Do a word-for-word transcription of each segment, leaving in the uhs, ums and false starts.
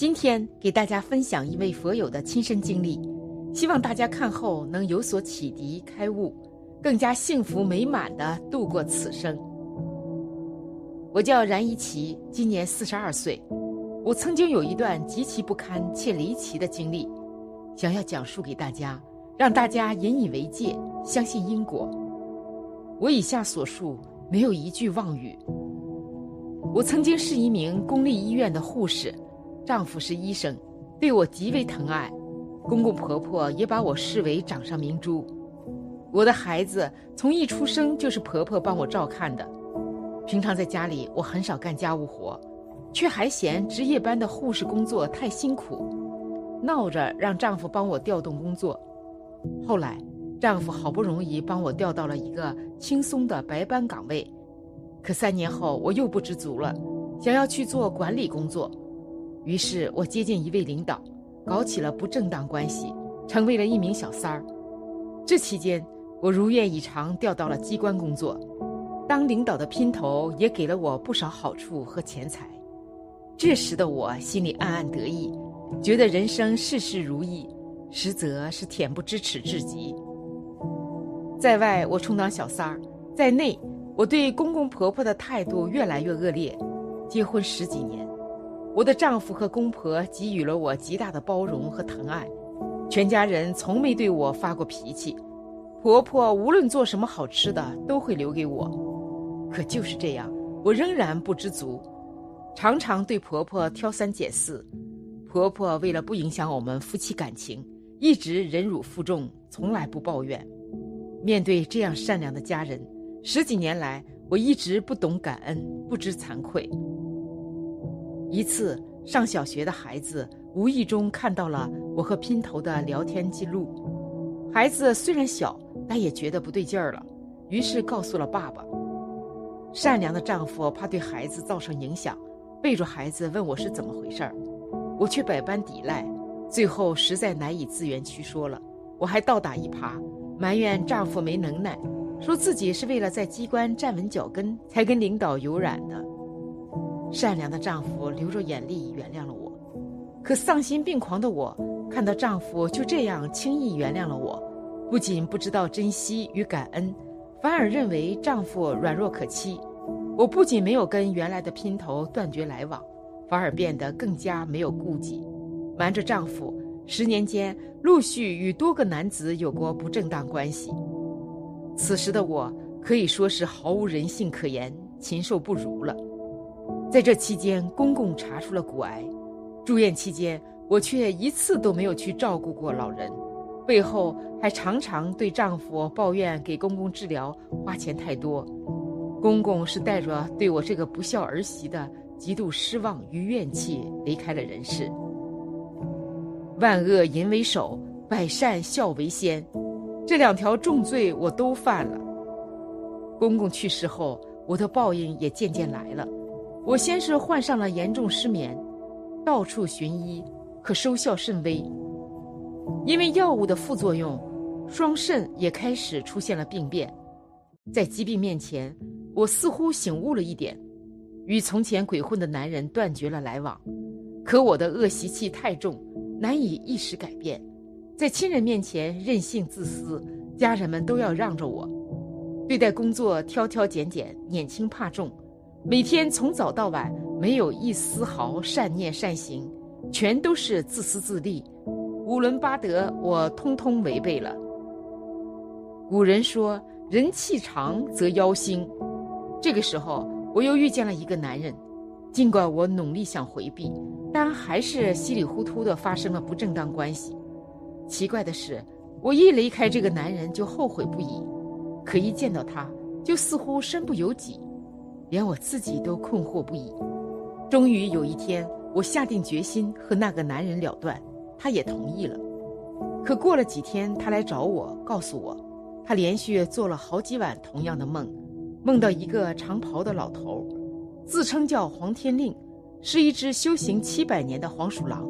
今天给大家分享一位佛友的亲身经历，希望大家看后能有所启迪开悟，更加幸福美满地度过此生。我叫冉一奇，今年四十二岁。我曾经有一段极其不堪且离奇的经历，想要讲述给大家，让大家引以为戒，相信因果。我以下所述没有一句妄语。我曾经是一名公立医院的护士，丈夫是医生，对我极为疼爱，公公婆婆也把我视为掌上明珠。我的孩子从一出生就是婆婆帮我照看的。平常在家里我很少干家务活，却还嫌值夜班的护士工作太辛苦，闹着让丈夫帮我调动工作。后来丈夫好不容易帮我调到了一个轻松的白班岗位，可三年后我又不知足了，想要去做管理工作。于是我接近一位领导，搞起了不正当关系，成为了一名小三儿。这期间我如愿以偿调到了机关工作，当领导的姘头也给了我不少好处和钱财。这时的我心里暗暗得意，觉得人生事事如意，实则是恬不知耻至极。在外我充当小三儿，在内我对公公婆婆的态度越来越恶劣。结婚十几年，我的丈夫和公婆给予了我极大的包容和疼爱，全家人从没对我发过脾气。婆婆无论做什么好吃的都会留给我，可就是这样，我仍然不知足，常常对婆婆挑三拣四。婆婆为了不影响我们夫妻感情，一直忍辱负重，从来不抱怨。面对这样善良的家人，十几年来我一直不懂感恩，不知惭愧。一次上小学的孩子无意中看到了我和姘头的聊天记录，孩子虽然小，但也觉得不对劲儿了，于是告诉了爸爸。善良的丈夫怕对孩子造成影响，背着孩子问我是怎么回事儿，我却百般抵赖，最后实在难以自圆其说了。我还倒打一耙，埋怨丈夫没能耐，说自己是为了在机关站稳脚跟才跟领导有染的。善良的丈夫流着眼泪原谅了我，可丧心病狂的我看到丈夫就这样轻易原谅了我，不仅不知道珍惜与感恩，反而认为丈夫软弱可欺。我不仅没有跟原来的姘头断绝来往，反而变得更加没有顾忌，瞒着丈夫，十年间陆续与多个男子有过不正当关系。此时的我可以说是毫无人性可言，禽兽不如了。在这期间，公公查出了骨癌，住院期间我却一次都没有去照顾过老人，背后还常常对丈夫抱怨给公公治疗花钱太多。公公是带着对我这个不孝儿媳的极度失望与怨气离开了人世。万恶淫为首，百善孝为先，这两条重罪我都犯了。公公去世后，我的报应也渐渐来了。我先是患上了严重失眠，到处寻医，可收效甚微。因为药物的副作用，双肾也开始出现了病变。在疾病面前，我似乎醒悟了一点，与从前鬼混的男人断绝了来往。可我的恶习气太重，难以一时改变。在亲人面前任性自私，家人们都要让着我。对待工作挑挑拣拣，拈轻怕重，每天从早到晚，没有一丝毫善念善行，全都是自私自利，五伦八德我通通违背了。古人说人气长则妖兴，这个时候我又遇见了一个男人，尽管我努力想回避，但还是稀里糊涂地发生了不正当关系。奇怪的是，我一离开这个男人就后悔不已，可一见到他就似乎身不由己，连我自己都困惑不已。终于有一天，我下定决心和那个男人了断，他也同意了。可过了几天，他来找我，告诉我他连续做了好几晚同样的梦，梦到一个长袍的老头，自称叫黄天令，是一只修行七百年的黄鼠狼。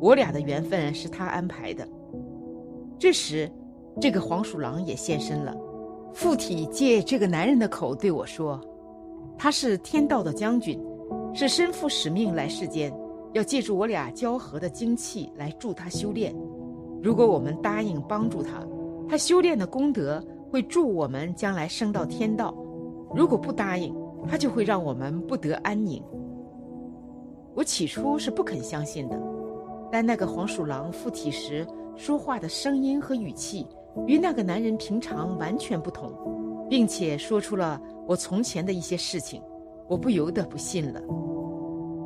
我俩的缘分是他安排的。这时这个黄鼠狼也现身了，附体借这个男人的口对我说，他是天道的将军，是身负使命来世间，要借助我俩交合的精气来助他修炼。如果我们答应帮助他，他修炼的功德会助我们将来升到天道；如果不答应，他就会让我们不得安宁。我起初是不肯相信的，但那个黄鼠狼附体时说话的声音和语气与那个男人平常完全不同，并且说出了我从前的一些事情，我不由得不信了。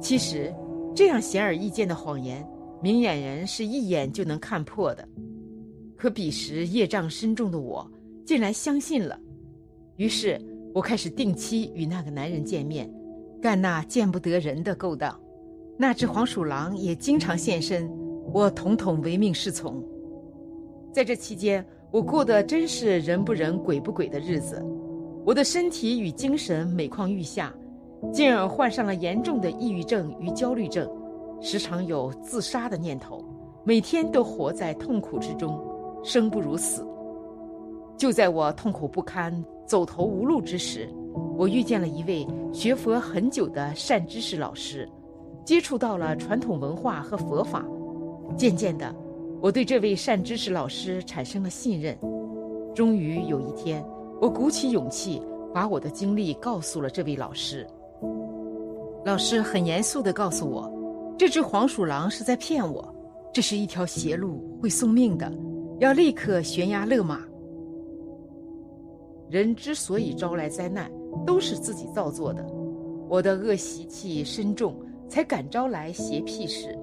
其实这样显而易见的谎言，明眼人是一眼就能看破的，可彼时业障深重的我竟然相信了。于是我开始定期与那个男人见面，干那见不得人的勾当。那只黄鼠狼也经常现身，我统统唯命是从。在这期间，我过得真是人不人鬼不鬼的日子，我的身体与精神每况愈下，进而患上了严重的抑郁症与焦虑症，时常有自杀的念头，每天都活在痛苦之中，生不如死。就在我痛苦不堪、走投无路之时，我遇见了一位学佛很久的善知识老师，接触到了传统文化和佛法。渐渐的，我对这位善知识老师产生了信任。终于有一天，我鼓起勇气把我的经历告诉了这位老师。老师很严肃地告诉我，这只黄鼠狼是在骗我，这是一条邪路，会送命的，要立刻悬崖勒马。人之所以招来灾难，都是自己造作的。我的恶习气深重，才敢招来邪僻事。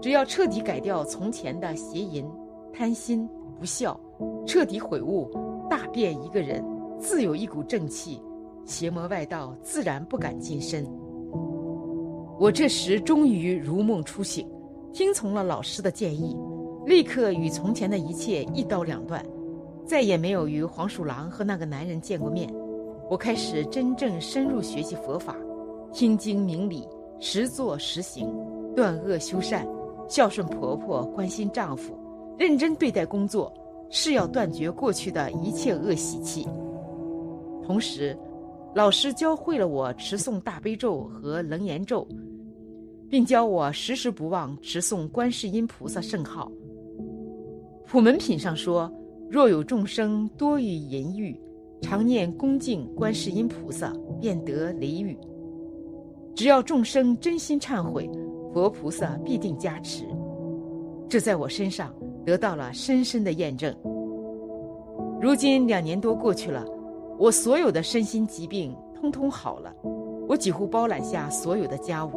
只要彻底改掉从前的邪淫、贪心、不孝，彻底悔悟，大变一个人，自有一股正气，邪魔外道自然不敢近身。我这时终于如梦初醒，听从了老师的建议，立刻与从前的一切一刀两断，再也没有与黄鼠狼和那个男人见过面。我开始真正深入学习佛法，听经明理，实做实行，断恶修善，孝顺婆婆，关心丈夫，认真对待工作，是要断绝过去的一切恶习气。同时，老师教会了我持诵大悲咒和楞严咒，并教我时时不忘持诵观世音菩萨圣号。普门品上说，若有众生多于淫欲，常念恭敬观世音菩萨，便得离欲。只要众生真心忏悔，佛菩萨必定加持。这在我身上得到了深深的验证。如今两年多过去了，我所有的身心疾病通通好了，我几乎包揽下所有的家务，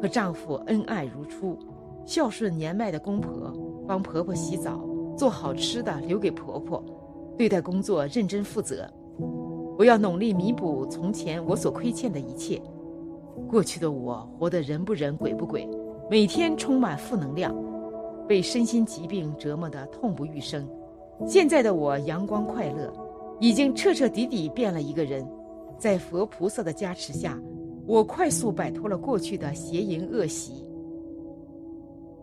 和丈夫恩爱如初，孝顺年迈的公婆，帮婆婆洗澡，做好吃的留给婆婆，对待工作认真负责。我要努力弥补从前我所亏欠的一切。过去的我活得人不人鬼不鬼，每天充满负能量，被身心疾病折磨得痛不欲生。现在的我阳光快乐，已经彻彻底底变了一个人。在佛菩萨的加持下，我快速摆脱了过去的邪淫恶习。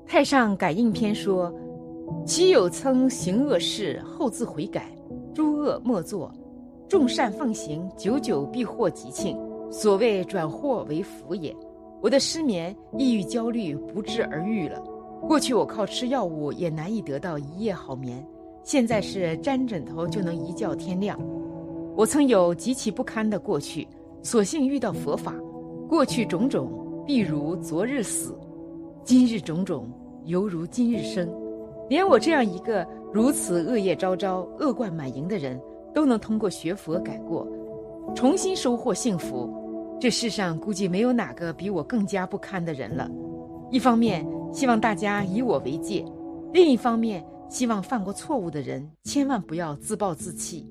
太上感应篇说，其有曾行恶事，后自悔改，诸恶莫作，众善奉行，久久必获吉庆，所谓转祸为福也。我的失眠、抑郁、焦虑不治而愈了。过去我靠吃药物也难以得到一夜好眠，现在是沾枕头就能一觉天亮。我曾有极其不堪的过去，所幸遇到佛法，过去种种必如昨日死，今日种种犹如今日生。连我这样一个如此恶业昭昭、恶贯满盈的人，都能通过学佛改过，重新收获幸福，这世上估计没有哪个比我更加不堪的人了。一方面希望大家以我为戒，另一方面希望犯过错误的人千万不要自暴自弃。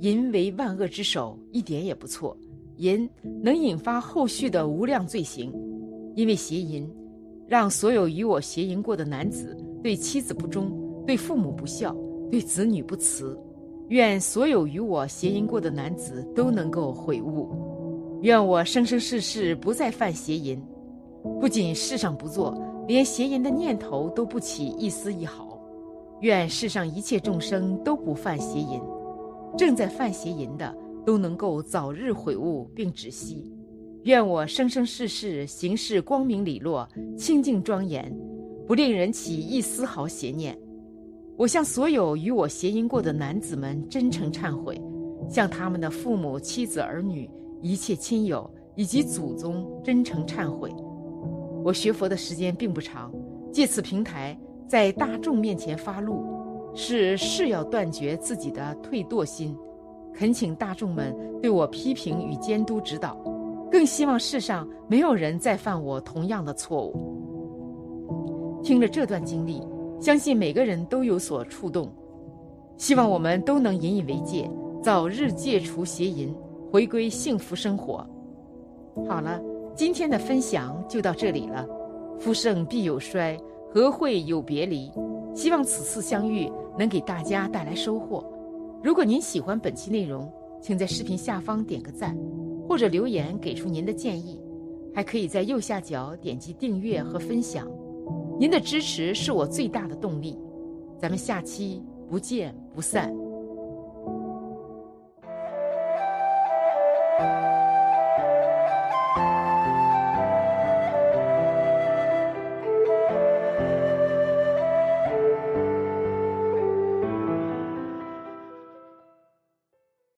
淫为万恶之首，一点也不错，淫能引发后续的无量罪行。因为邪淫，让所有与我邪淫过的男子对妻子不忠，对父母不孝，对子女不慈。愿所有与我邪淫过的男子都能够悔悟，愿我生生世世不再犯邪淫，不仅世上不做，连邪淫的念头都不起一丝一毫。愿世上一切众生都不犯邪淫，正在犯邪淫的都能够早日悔悟并止息，愿我生生世世行事光明磊落，清净庄严，不令人起一丝毫邪念。我向所有与我邪淫过的男子们真诚忏悔，向他们的父母、妻子、儿女、一切亲友以及祖宗真诚忏悔。我学佛的时间并不长，借此平台在大众面前发露，是誓要断绝自己的退堕心，恳请大众们对我批评与监督指导，更希望世上没有人再犯我同样的错误。听了这段经历，相信每个人都有所触动，希望我们都能引以为戒，早日戒除邪淫，回归幸福生活。好了，今天的分享就到这里了。夫盛必有衰，和会有别离，希望此次相遇能给大家带来收获。如果您喜欢本期内容，请在视频下方点个赞，或者留言给出您的建议，还可以在右下角点击订阅和分享。您的支持是我最大的动力。咱们下期不见不散。